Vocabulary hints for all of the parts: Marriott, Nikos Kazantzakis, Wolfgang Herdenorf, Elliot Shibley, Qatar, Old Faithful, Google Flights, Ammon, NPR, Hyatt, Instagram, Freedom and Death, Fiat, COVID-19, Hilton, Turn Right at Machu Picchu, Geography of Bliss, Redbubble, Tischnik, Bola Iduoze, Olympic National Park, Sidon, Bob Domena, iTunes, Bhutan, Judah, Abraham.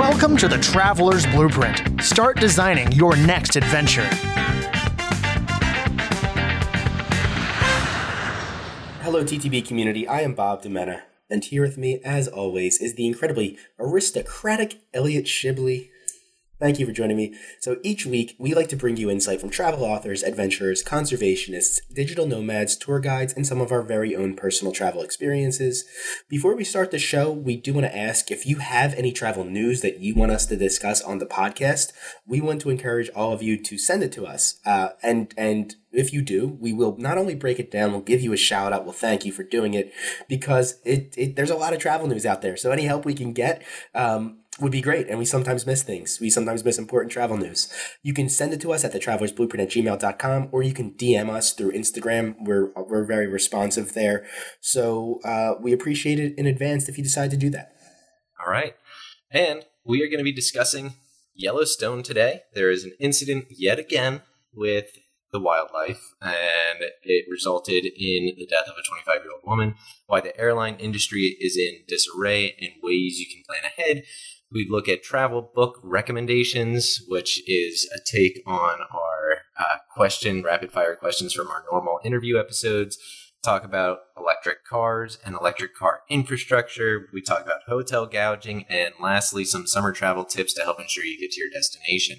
Welcome to the Traveler's Blueprint. Start designing your next adventure. Hello, TTB community. I am Bob Domena, and here with me, as always, is the incredibly aristocratic Elliot Shibley. Thank you for joining me. So each week, we like to bring you insight from travel authors, adventurers, conservationists, digital nomads, tour guides, and some of our very own personal travel experiences. Before we start the show, we do want to ask if you have any travel news that you want us to discuss on the podcast. We want to encourage all of you to send it to us. And if you do, we will not only break it down, we'll give you a shout out. We'll thank you for doing it because there's a lot of travel news out there. So any help we can get, would be great, and we sometimes miss things. We sometimes miss important travel news. You can send it to us at thetravelersblueprint@gmail.com, or you can DM us through Instagram. We're very responsive there. So we appreciate it in advance if you decide to do that. All right. And we are going to be discussing Yellowstone today. There is an incident yet again with the wildlife, and it resulted in the death of a 25-year-old woman. Why the airline industry is in disarray and ways you can plan ahead. We look at travel book recommendations, which is a take on our rapid-fire questions from our normal interview episodes. Talk about electric cars and electric car infrastructure. We talk about hotel gouging. And lastly, some summer travel tips to help ensure you get to your destination.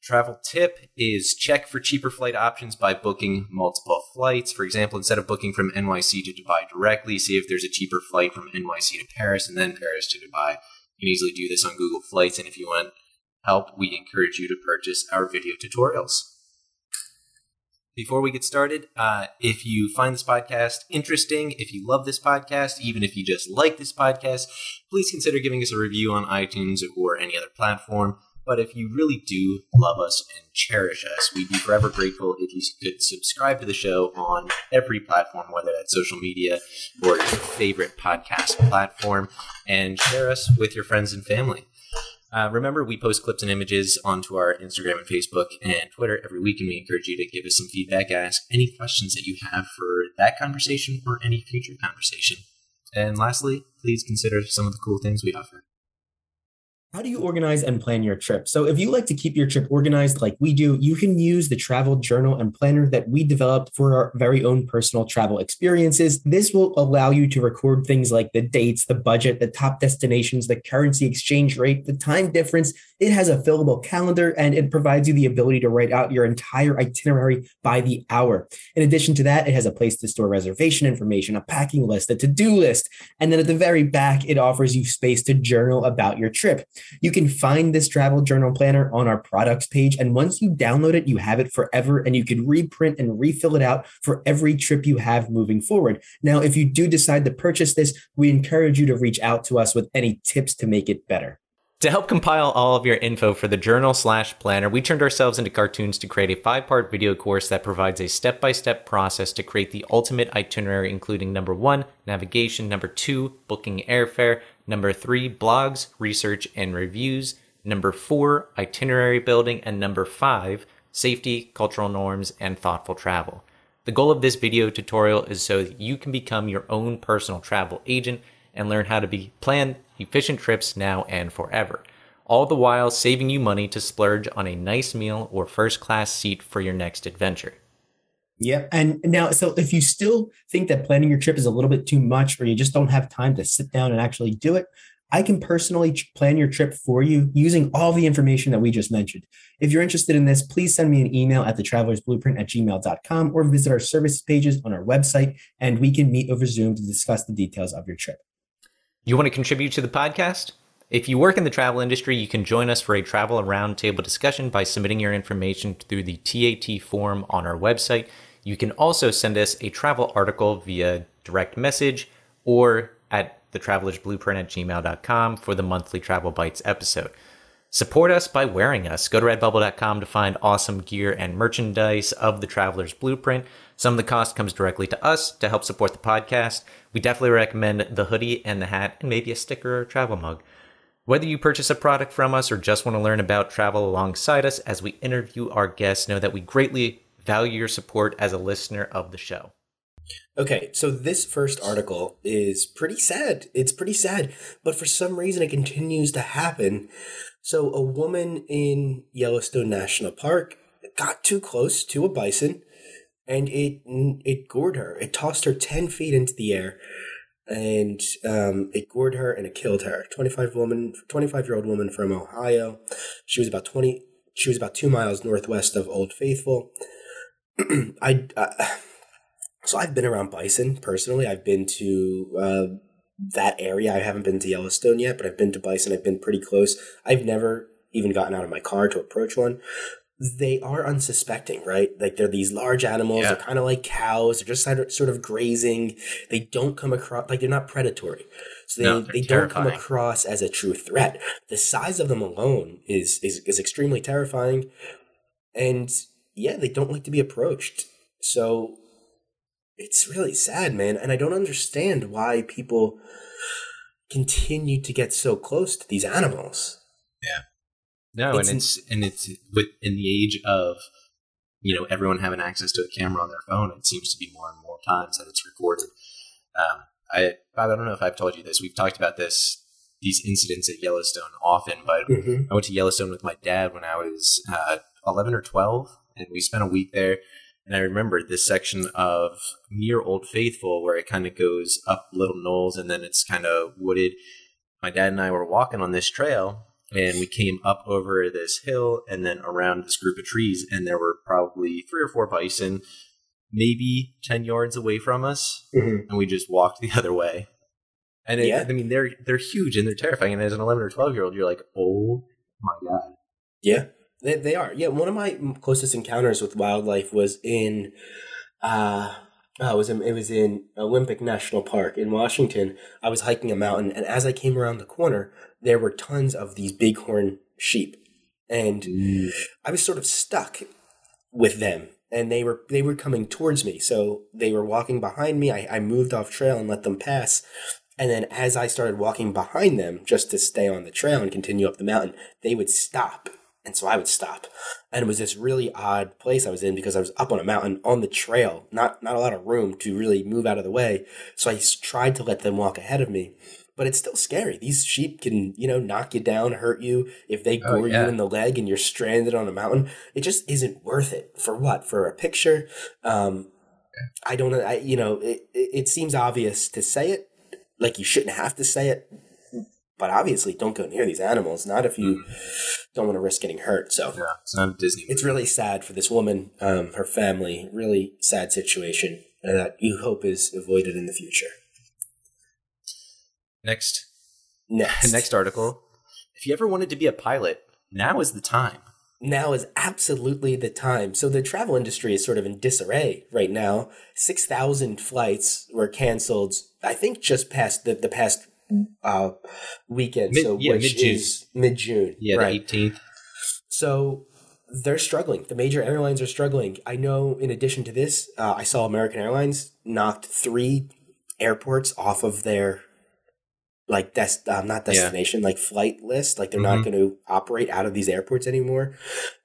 Travel tip is check for cheaper flight options by booking multiple flights. For example, instead of booking from NYC to Dubai directly, see if there's a cheaper flight from NYC to Paris and then Paris to Dubai. You can easily do this on Google Flights, and if you want help, we encourage you to purchase our video tutorials. Before we get started, if you find this podcast interesting, if you love this podcast, even if you just like this podcast, please consider giving us a review on iTunes or any other platform. But if you really do love us and cherish us, we'd be forever grateful if you could subscribe to the show on every platform, whether that's social media or your favorite podcast platform, and share us with your friends and family. Remember, we post clips and images onto our Instagram and Facebook and Twitter every week, and we encourage you to give us some feedback, ask any questions that you have for that conversation or any future conversation. And lastly, please consider some of the cool things we offer. How do you organize and plan your trip? So if you like to keep your trip organized like we do, you can use the travel journal and planner that we developed for our very own personal travel experiences. This will allow you to record things like the dates, the budget, the top destinations, the currency exchange rate, the time difference. It has a fillable calendar, and it provides you the ability to write out your entire itinerary by the hour. In addition to that, it has a place to store reservation information, a packing list, a to-do list, and then at the very back, it offers you space to journal about your trip. You can find this travel journal planner on our products page, and once you download it, you have it forever, and you can reprint and refill it out for every trip you have moving forward. Now, if you do decide to purchase this, we encourage you to reach out to us with any tips to make it better. To help compile all of your info for the journal/planner, we turned ourselves into cartoons to create a 5-part video course that provides a step-by-step process to create the ultimate itinerary, including 1, navigation, 2, booking airfare, 3, blogs, research, and reviews, 4, itinerary building, and 5, safety, cultural norms, and thoughtful travel. The goal of this video tutorial is so that you can become your own personal travel agent and learn how to plan efficient trips now and forever, all the while saving you money to splurge on a nice meal or first-class seat for your next adventure. Yep. And now, so if you still think that planning your trip is a little bit too much, or you just don't have time to sit down and actually do it, I can personally plan your trip for you using all the information that we just mentioned. If you're interested in this, please send me an email at thetravelersblueprint@gmail.com or visit our services pages on our website, and we can meet over Zoom to discuss the details of your trip. You want to contribute to the podcast? If you work in the travel industry, you can join us for a travel roundtable discussion by submitting your information through the TAT form on our website. You can also send us a travel article via direct message or at thetravelersblueprint@gmail.com for the monthly Travel Bites episode. Support us by wearing us. Go to redbubble.com to find awesome gear and merchandise of the Traveler's Blueprint. Some of the cost comes directly to us to help support the podcast. We definitely recommend the hoodie and the hat and maybe a sticker or a travel mug. Whether you purchase a product from us or just want to learn about travel alongside us as we interview our guests, know that we greatly value your support as a listener of the show. Okay, so this first article is pretty sad. It's pretty sad, but for some reason it continues to happen. So a woman in Yellowstone National Park got too close to a bison, and it gored her. It tossed her 10 feet into the air, and it gored her and it killed her. 25-year-old woman from Ohio. She was about 2 miles northwest of Old Faithful. So I've been around bison personally. I've been to that area. I haven't been to Yellowstone yet, but I've been to bison. I've been pretty close. I've never even gotten out of my car to approach one. They are unsuspecting, right? Like, they're these large animals. Yeah. They're kind of like cows. They're just sort of grazing. They don't come across – like, they're not predatory. So they don't come across as a true threat. The size of them alone is extremely terrifying. And, yeah, they don't like to be approached. So it's really sad, man. And I don't understand why people continue to get so close to these animals. Yeah. No, it's in the age of, you know, everyone having access to a camera on their phone, it seems to be more and more times that it's recorded. Bob, I don't know if I've told you this. We've talked about these incidents at Yellowstone often, but I went to Yellowstone with my dad when I was 11 or 12, and we spent a week there. And I remember this section of near Old Faithful where it kind of goes up little knolls and then it's kind of wooded. My dad and I were walking on this trail, and we came up over this hill and then around this group of trees, and there were probably 3 or 4 bison, maybe 10 yards away from us, and we just walked the other way. And I mean, they're huge and they're terrifying. And as an 11 or 12-year-old, you're like, oh my God. Yeah, they are. Yeah, one of my closest encounters with wildlife was in it was in Olympic National Park in Washington. I was hiking a mountain, and as I came around the corner, there were tons of these bighorn sheep, and I was sort of stuck with them, and they were coming towards me. So they were walking behind me. I moved off trail and let them pass. And then as I started walking behind them just to stay on the trail and continue up the mountain, they would stop. And so I would stop. And it was this really odd place I was in because I was up on a mountain on the trail, not a lot of room to really move out of the way. So I tried to let them walk ahead of me. But it's still scary. These sheep can, you know, knock you down, hurt you. If they gore you in the leg and you're stranded on a mountain, it just isn't worth it. For what? For a picture? I don't know. You know, it seems obvious to say it. Like, you shouldn't have to say it. But obviously, don't go near these animals. Not if you don't want to risk getting hurt. So yeah, it's not a Disney movie. It's really sad for this woman, her family. Really sad situation that you hope is avoided in the future. Next article. If you ever wanted to be a pilot, now is the time. Now is absolutely the time. So the travel industry is sort of in disarray right now. 6,000 flights were canceled, I think, just past the past weekend. Is mid-June. Yeah, right. The 18th. So they're struggling. The major airlines are struggling. I know in addition to this, I saw American Airlines knocked 3 airports off of their flight list. Like, they're not going to operate out of these airports anymore.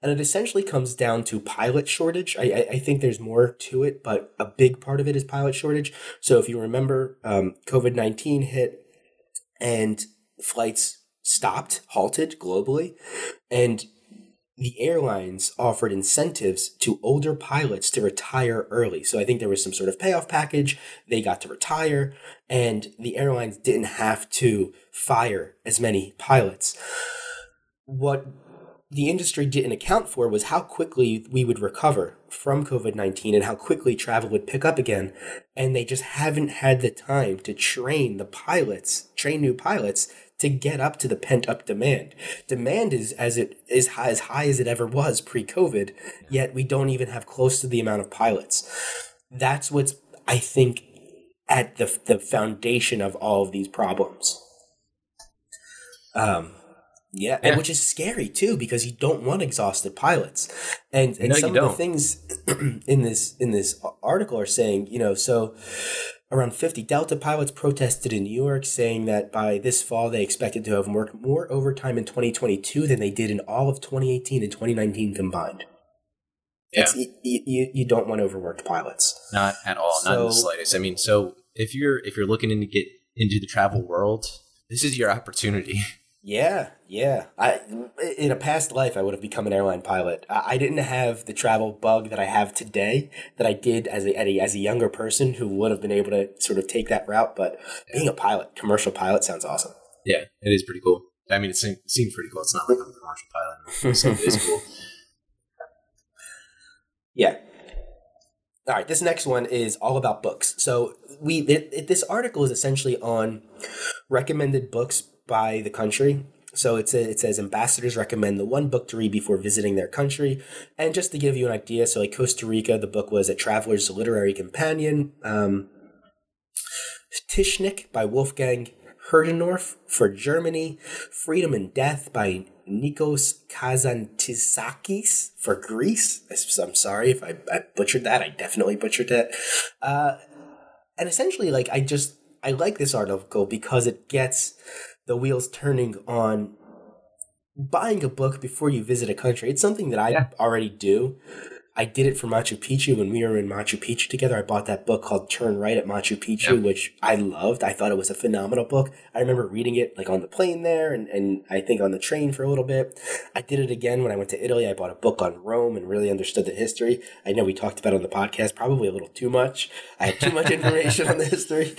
And it essentially comes down to pilot shortage. I think there's more to it, but a big part of it is pilot shortage. So if you remember, COVID-19 hit and flights halted globally. And the airlines offered incentives to older pilots to retire early. So I think there was some sort of payoff package. They got to retire, and the airlines didn't have to fire as many pilots. What the industry didn't account for was how quickly we would recover from COVID-19 and how quickly travel would pick up again. And they just haven't had the time to train new pilots to get up to the pent-up demand. Demand is as high as it ever was pre-COVID, yet we don't even have close to the amount of pilots. That's what's, I think, at the foundation of all of these problems. And which is scary too, because you don't want exhausted pilots. And some of the things in this article are saying, you know, so around 50 Delta pilots protested in New York, saying that by this fall they expected to have worked more overtime in 2022 than they did in all of 2018 and 2019 combined. Yeah. It's, you don't want overworked pilots. Not at all. So, not in the slightest. I mean, so if you're looking to get into the travel world, this is your opportunity. Yeah, yeah. In a past life, I would have become an airline pilot. I didn't have the travel bug that I have today that I did as a younger person who would have been able to sort of take that route. But being a pilot, commercial pilot, sounds awesome. Yeah, it is pretty cool. I mean, it seems pretty cool. It's not like I'm a commercial pilot. So it is cool. Yeah. All right, this next one is all about books. So this article is essentially on recommended books by the country. So it says ambassadors recommend the one book to read before visiting their country. And just to give you an idea, so like Costa Rica, the book was A Traveler's Literary Companion. Tischnik by Wolfgang Herdenorf for Germany. Freedom and Death by Nikos Kazantzakis for Greece. I'm sorry if I butchered that. I definitely butchered that. And essentially, like, I like this article because it gets the wheels turning on buying a book before you visit a country. It's something that I already do. I did it for Machu Picchu when we were in Machu Picchu together. I bought that book called Turn Right at Machu Picchu, which I loved. I thought it was a phenomenal book. I remember reading it like on the plane there and I think on the train for a little bit. I did it again when I went to Italy. I bought a book on Rome and really understood the history. I know we talked about it on the podcast, probably a little too much. I had too much information on the history.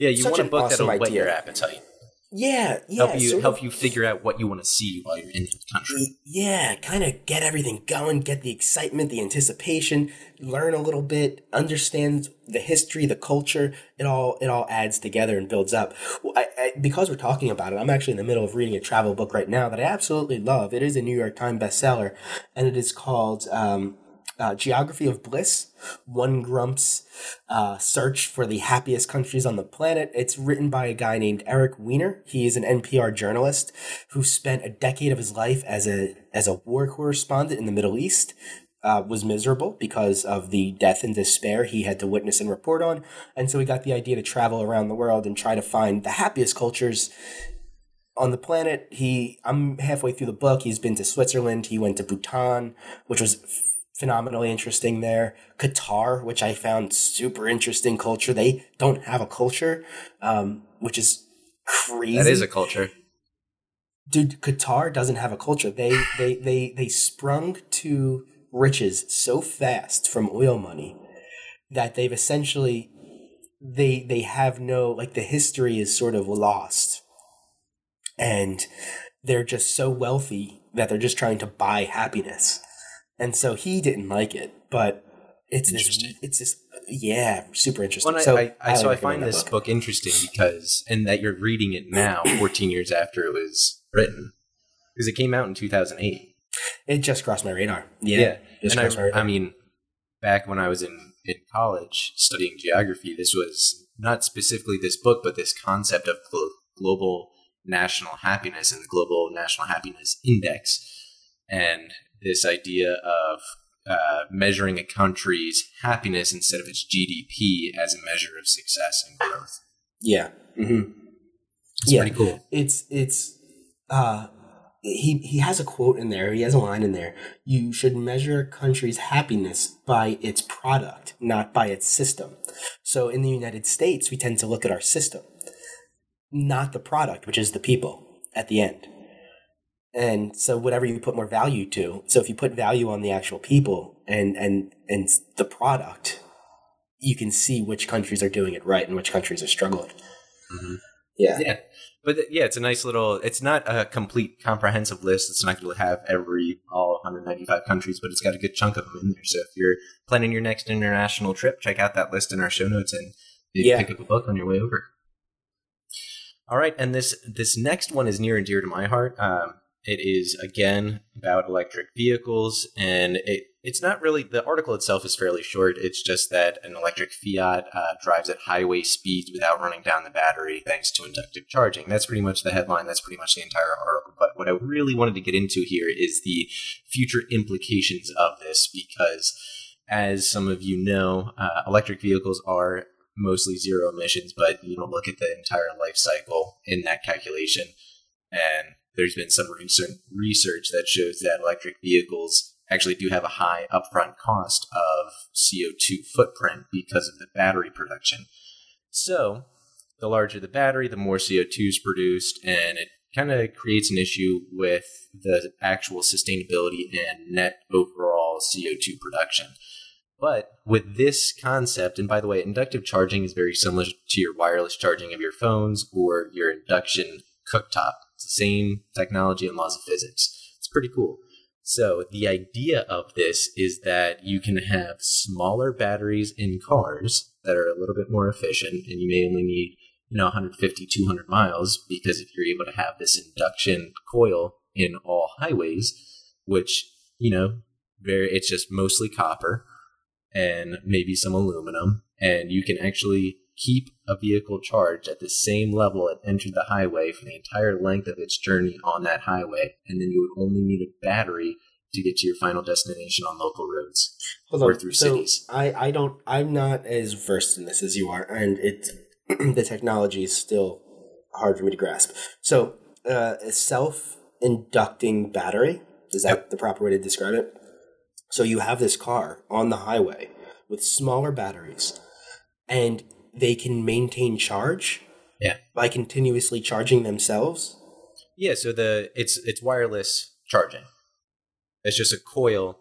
Yeah, you want a book awesome that'll whet your appetite. Yeah, yeah. Help you figure out what you want to see while you're in the country. Yeah, kind of get everything going, get the excitement, the anticipation, learn a little bit, understand the history, the culture. It all adds together and builds up. Well, because we're talking about it, I'm actually in the middle of reading a travel book right now that I absolutely love. It is a New York Times bestseller, and it is called Geography of Bliss, One Grump's Search for the Happiest Countries on the Planet. It's written by a guy named Eric Wiener. He is an NPR journalist who spent a decade of his life as a war correspondent in the Middle East, was miserable because of the death and despair he had to witness and report on. And so he got the idea to travel around the world and try to find the happiest cultures on the planet. I'm halfway through the book. He's been to Switzerland. He went to Bhutan, which was phenomenally interesting there. Qatar, which I found super interesting culture. They don't have a culture, which is crazy. That is a culture. Dude, Qatar doesn't have a culture. They sprung to riches so fast from oil money that they've essentially they have no, like, the history is sort of lost. And they're just so wealthy that they're just trying to buy happiness. And so he didn't like it, but it's super interesting. Well, I find this book interesting because, and that you're reading it now, 14 years after it was written, because it came out in 2008. It just crossed my radar. Yeah. And I mean, back when I was in college studying geography, this was not specifically this book, but this concept of global national happiness and the Global National Happiness Index. And this idea of measuring a country's happiness instead of its GDP as a measure of success and growth. Yeah. Mm-hmm. It's pretty cool. He has a quote in there. He has a line in there. You should measure a country's happiness by its product, not by its system. So in the United States, we tend to look at our system, not the product, which is the people at the end. And so whatever you put more value to, so if you put value on the actual people and the product, you can see which countries are doing it right and which countries are struggling. Mm-hmm. Yeah. But it's a nice little, it's not a complete comprehensive list. It's not going to have all 195 countries, but it's got a good chunk of them in there. So if you're planning your next international trip, check out that list in our show notes and maybe pick up a book on your way over. All right. And this next one is near and dear to my heart. It is, again, about electric vehicles, and it's not really – the article itself is fairly short. It's just that an electric Fiat drives at highway speeds without running down the battery thanks to inductive charging. That's pretty much the headline. That's pretty much the entire article. But what I really wanted to get into here is the future implications of this because, as some of you know, electric vehicles are mostly zero emissions, but you don't look at the entire life cycle in that calculation. And there's been some research that shows that electric vehicles actually do have a high upfront cost of CO2 footprint because of the battery production. So the larger the battery, the more CO2 is produced, and it kind of creates an issue with the actual sustainability and net overall CO2 production. But with this concept, and by the way, inductive charging is very similar to your wireless charging of your phones or your induction cooktop. It's the same technology and laws of physics. It's pretty cool. So the idea of this is that you can have smaller batteries in cars that are a little bit more efficient, and you may only need 150, 200 miles, because if you're able to have this induction coil in all highways, which, it's just mostly copper and maybe some aluminum, and you can actually keep a vehicle charged at the same level it entered the highway for the entire length of its journey on that highway, and then you would only need a battery to get to your final destination on local roads or through cities. I'm not as versed in this as you are, and it's the technology is still hard for me to grasp. So a self-inducting battery, is that the proper way to describe it? So you have this car on the highway with smaller batteries, and they can maintain charge by continuously charging themselves? Yeah, so it's wireless charging. It's just a coil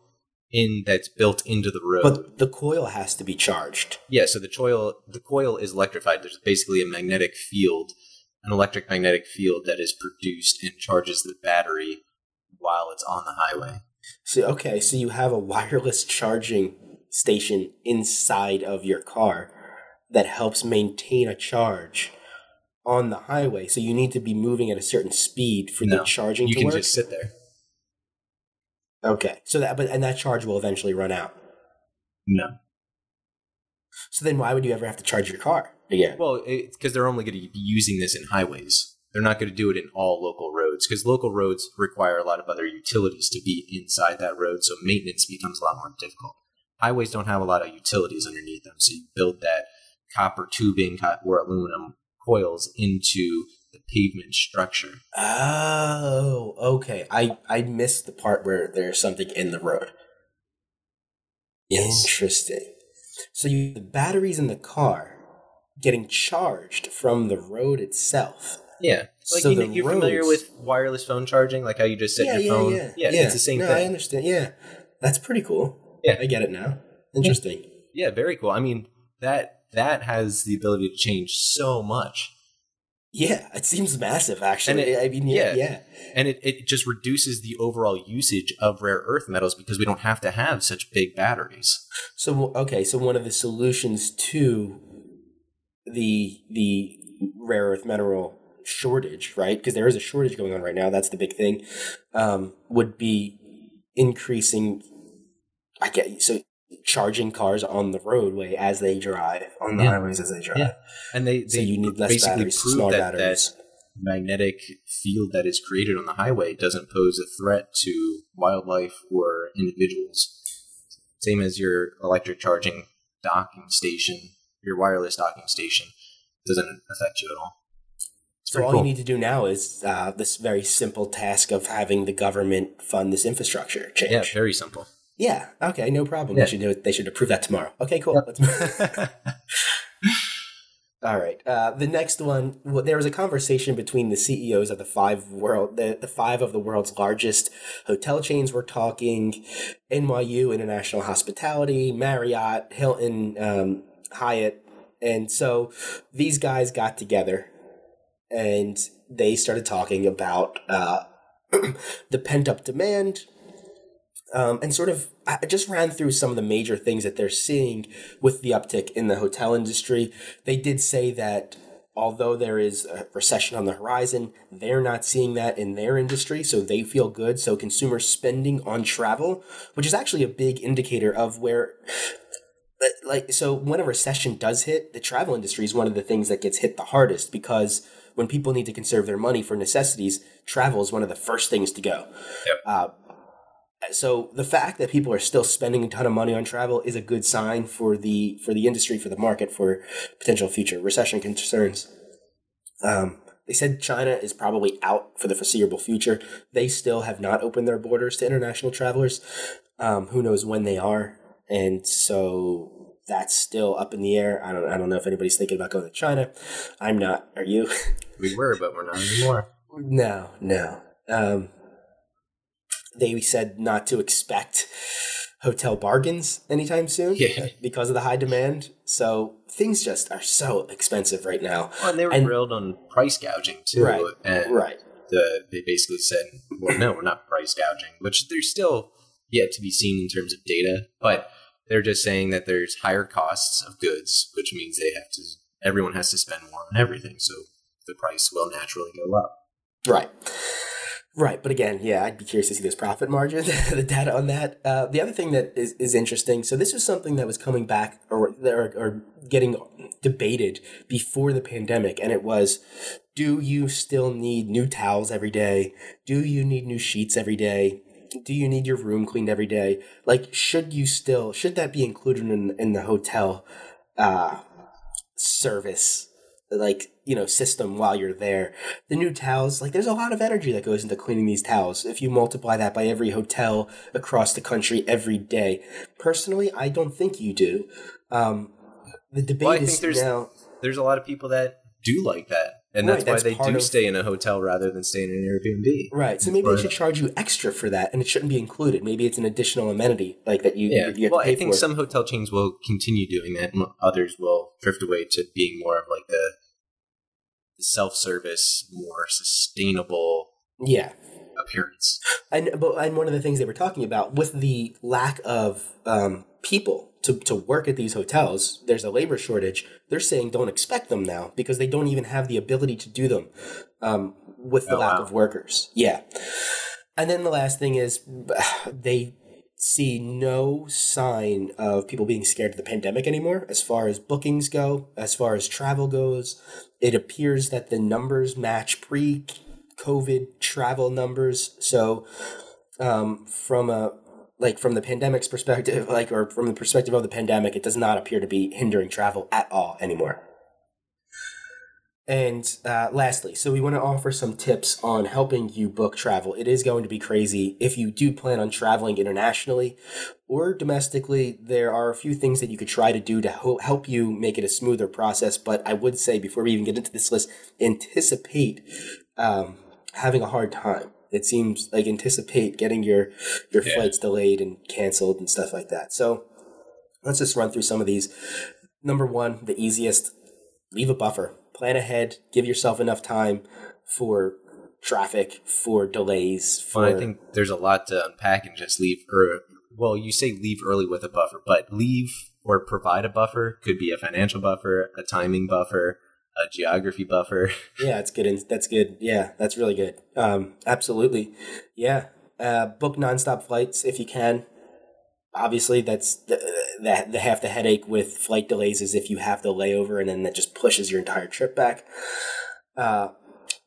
that's built into the road. But the coil has to be charged. Yeah, so the coil is electrified. There's basically a magnetic field, an electric magnetic field that is produced and charges the battery while it's on the highway. So you have a wireless charging station inside of your car that helps maintain a charge on the highway. So you need to be moving at a certain speed for the charging to work? You can just sit there. Okay. So that charge will eventually run out. No. So then why would you ever have to charge your car again? Well, it's because they're only going to be using this in highways. They're not going to do it in all local roads, because local roads require a lot of other utilities to be inside that road, so maintenance becomes a lot more difficult. Highways don't have a lot of utilities underneath them, so you build that copper tubing or aluminum coils into the pavement structure. Oh, okay. I missed the part where there's something in the road. Yes. Interesting. So the batteries in the car getting charged from the road itself. Yeah. Like so you're familiar with wireless phone charging, like how you just set your phone? Yeah, it's the same thing. I understand. Yeah. That's pretty cool. Yeah. I get it now. Interesting. Yeah, very cool. I mean, that has the ability to change so much. Yeah, it seems massive, actually. And and it just reduces the overall usage of rare earth metals because we don't have to have such big batteries. So, okay, so one of the solutions to the rare earth mineral shortage, right? Because there is a shortage going on right now. That's the big thing. Would be increasing. Charging cars on the roadway as they drive, on the highways as they drive. Yeah. And so you need less batteries, smaller batteries. That magnetic field that is created on the highway doesn't pose a threat to wildlife or individuals. Same as your electric charging docking station, your wireless docking station doesn't affect you at all. So all you need to do now is this very simple task of having the government fund this infrastructure change. Yeah, very simple. Yeah. Okay. No problem. Yeah. They should do it. They should approve that tomorrow. Okay. Cool. Yep. All right. The next one. There was a conversation between the CEOs of the five of the world's largest hotel chains. We're talking NYU International Hospitality, Marriott, Hilton, Hyatt, and so these guys got together and they started talking about the pent-up demand. And sort of, I just ran through some of the major things that they're seeing with the uptick in the hotel industry. They did say that although there is a recession on the horizon, they're not seeing that in their industry, so they feel good. So consumer spending on travel, which is actually a big indicator of where, so when a recession does hit, the travel industry is one of the things that gets hit the hardest, because when people need to conserve their money for necessities, travel is one of the first things to go. Yep. So the fact that people are still spending a ton of money on travel is a good sign for the industry, for the market, for potential future recession concerns. They said China is probably out for the foreseeable future. They still have not opened their borders to international travelers. Who knows when they are. And so that's still up in the air. I don't know if anybody's thinking about going to China. I'm not. Are you? We were, but we're not anymore. No. They said not to expect hotel bargains anytime soon because of the high demand. So things just are so expensive right now. Well, and they were grilled on price gouging too. Right. They basically said, well, no, we're not price gouging, which there's still yet to be seen in terms of data. But they're just saying that there's higher costs of goods, which means everyone has to spend more on everything. So the price will naturally go up. Right. But again, I'd be curious to see this profit margin, the data on that. The other thing that is interesting, so this was something that was coming back or getting debated before the pandemic, and it was, do you still need new towels every day? Do you need new sheets every day? Do you need your room cleaned every day? Like, should that be included in the hotel service? Like, system while you're there. The new towels, like, there's a lot of energy that goes into cleaning these towels. If you multiply that by every hotel across the country every day, personally, I don't think you do. The debate is now. There's a lot of people that do like that, and that's why they do stay in a hotel rather than stay in an Airbnb. Right. So maybe they should charge you extra for that, and it shouldn't be included. Maybe it's an additional amenity like that you have to pay for. I think some hotel chains will continue doing that, and others will drift away to being more of like the self-service, more sustainable appearance. And one of the things they were talking about with the lack of people to work at these hotels, there's a labor shortage. They're saying don't expect them now because they don't even have the ability to do them with the lack of workers. Yeah. And then the last thing is they see no sign of people being scared of the pandemic anymore as far as bookings go, as far as travel goes. It appears that the numbers match pre-COVID travel numbers. So from the pandemic's perspective, or from the perspective of the pandemic, it does not appear to be hindering travel at all anymore. And lastly, so we want to offer some tips on helping you book travel. It is going to be crazy. If you do plan on traveling internationally or domestically, there are a few things that you could try to do to help you make it a smoother process. But I would say before we even get into this list, anticipate having a hard time. It seems like anticipate getting your flights delayed and canceled and stuff like that. So let's just run through some of these. Number one, the easiest, leave a buffer. Plan ahead. Give yourself enough time for traffic, for delays. I think there's a lot to unpack and just leave early. Well, you say leave early with a buffer, but leave or provide a buffer. Could be a financial buffer, a timing buffer, a geography buffer. Yeah, that's good. That's good. Yeah, that's really good. Absolutely. Yeah. Book nonstop flights if you can. Obviously, that's the half the headache with flight delays is if you have the layover and then that just pushes your entire trip back.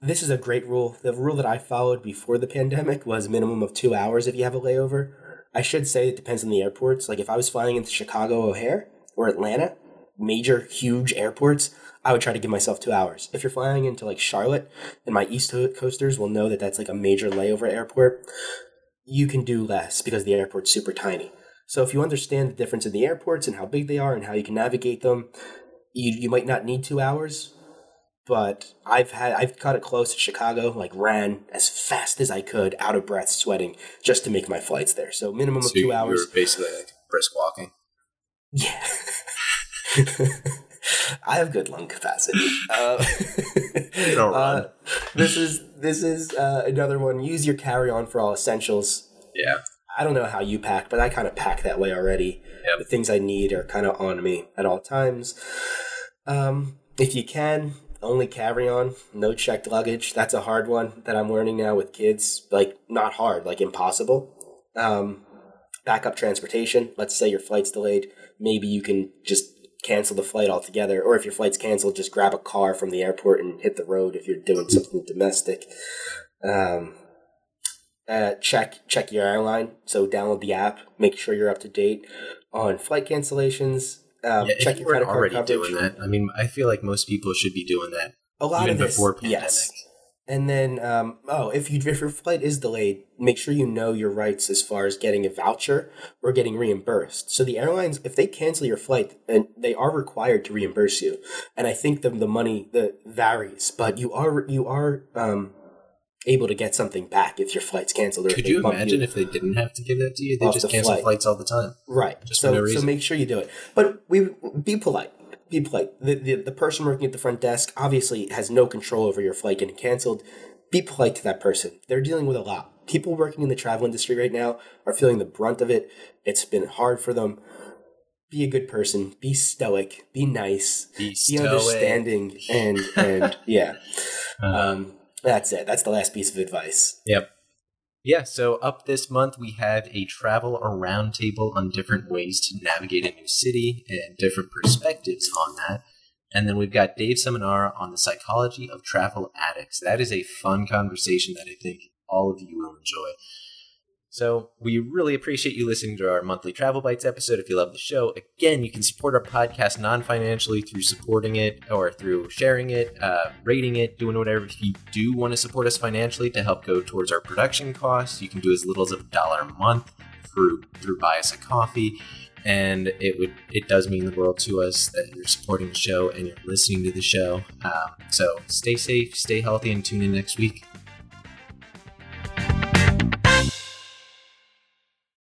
This is a great rule. The rule that I followed before the pandemic was a minimum of 2 hours if you have a layover. I should say it depends on the airports. Like if I was flying into Chicago O'Hare or Atlanta, major, huge airports, I would try to give myself 2 hours. If you're flying into like Charlotte, and my East Coasters will know that that's like a major layover airport, you can do less because the airport's super tiny. So if you understand the difference in the airports and how big they are and how you can navigate them, you might not need 2 hours. But I've caught it close to Chicago, like ran as fast as I could, out of breath, sweating, just to make my flights there. So minimum of 2 hours. You were basically like brisk walking. Yeah. I have good lung capacity. You don't run. This is another one. Use your carry-on for all essentials. Yeah. I don't know how you pack, but I kind of pack that way already. Yep. The things I need are kind of on me at all times. If you can, only carry on, no checked luggage. That's a hard one that I'm learning now with kids. Like, not hard, like impossible. Backup transportation. Let's say your flight's delayed. Maybe you can just cancel the flight altogether. Or if your flight's canceled, just grab a car from the airport and hit the road if you're doing something domestic. Check your airline. So download the app. Make sure you're up to date on flight cancellations. Check your credit card coverage. Doing that. I mean, I feel like most people should be doing that. A lot of this, before pandemic. Yes. And then, if your flight is delayed, make sure you know your rights as far as getting a voucher or getting reimbursed. So the airlines, if they cancel your flight, and they are required to reimburse you. And I think the money that varies, but you are able to get something back if your flight's canceled. Could you imagine if they didn't have to give that to you? They just cancel flights all the time, right? Just for no reason. So make sure you do it. But be polite. Be polite. The person working at the front desk obviously has no control over your flight getting canceled. Be polite to that person. They're dealing with a lot. People working in the travel industry right now are feeling the brunt of it. It's been hard for them. Be a good person. Be stoic. Be nice. Be understanding. And yeah. That's it. That's the last piece of advice. Yep. Yeah, so up this month, we have a travel around table on different ways to navigate a new city and different perspectives on that. And then we've got Dave Seminara on the psychology of travel addicts. That is a fun conversation that I think all of you will enjoy. So we really appreciate you listening to our monthly Travel Bites episode. If you love the show, again, you can support our podcast non-financially through supporting it or through sharing it, rating it, doing whatever. If you do want to support us financially to help go towards our production costs, you can do as little as $1 a month through buy us a coffee. And it does mean the world to us that you're supporting the show and you're listening to the show. So stay safe, stay healthy, and tune in next week.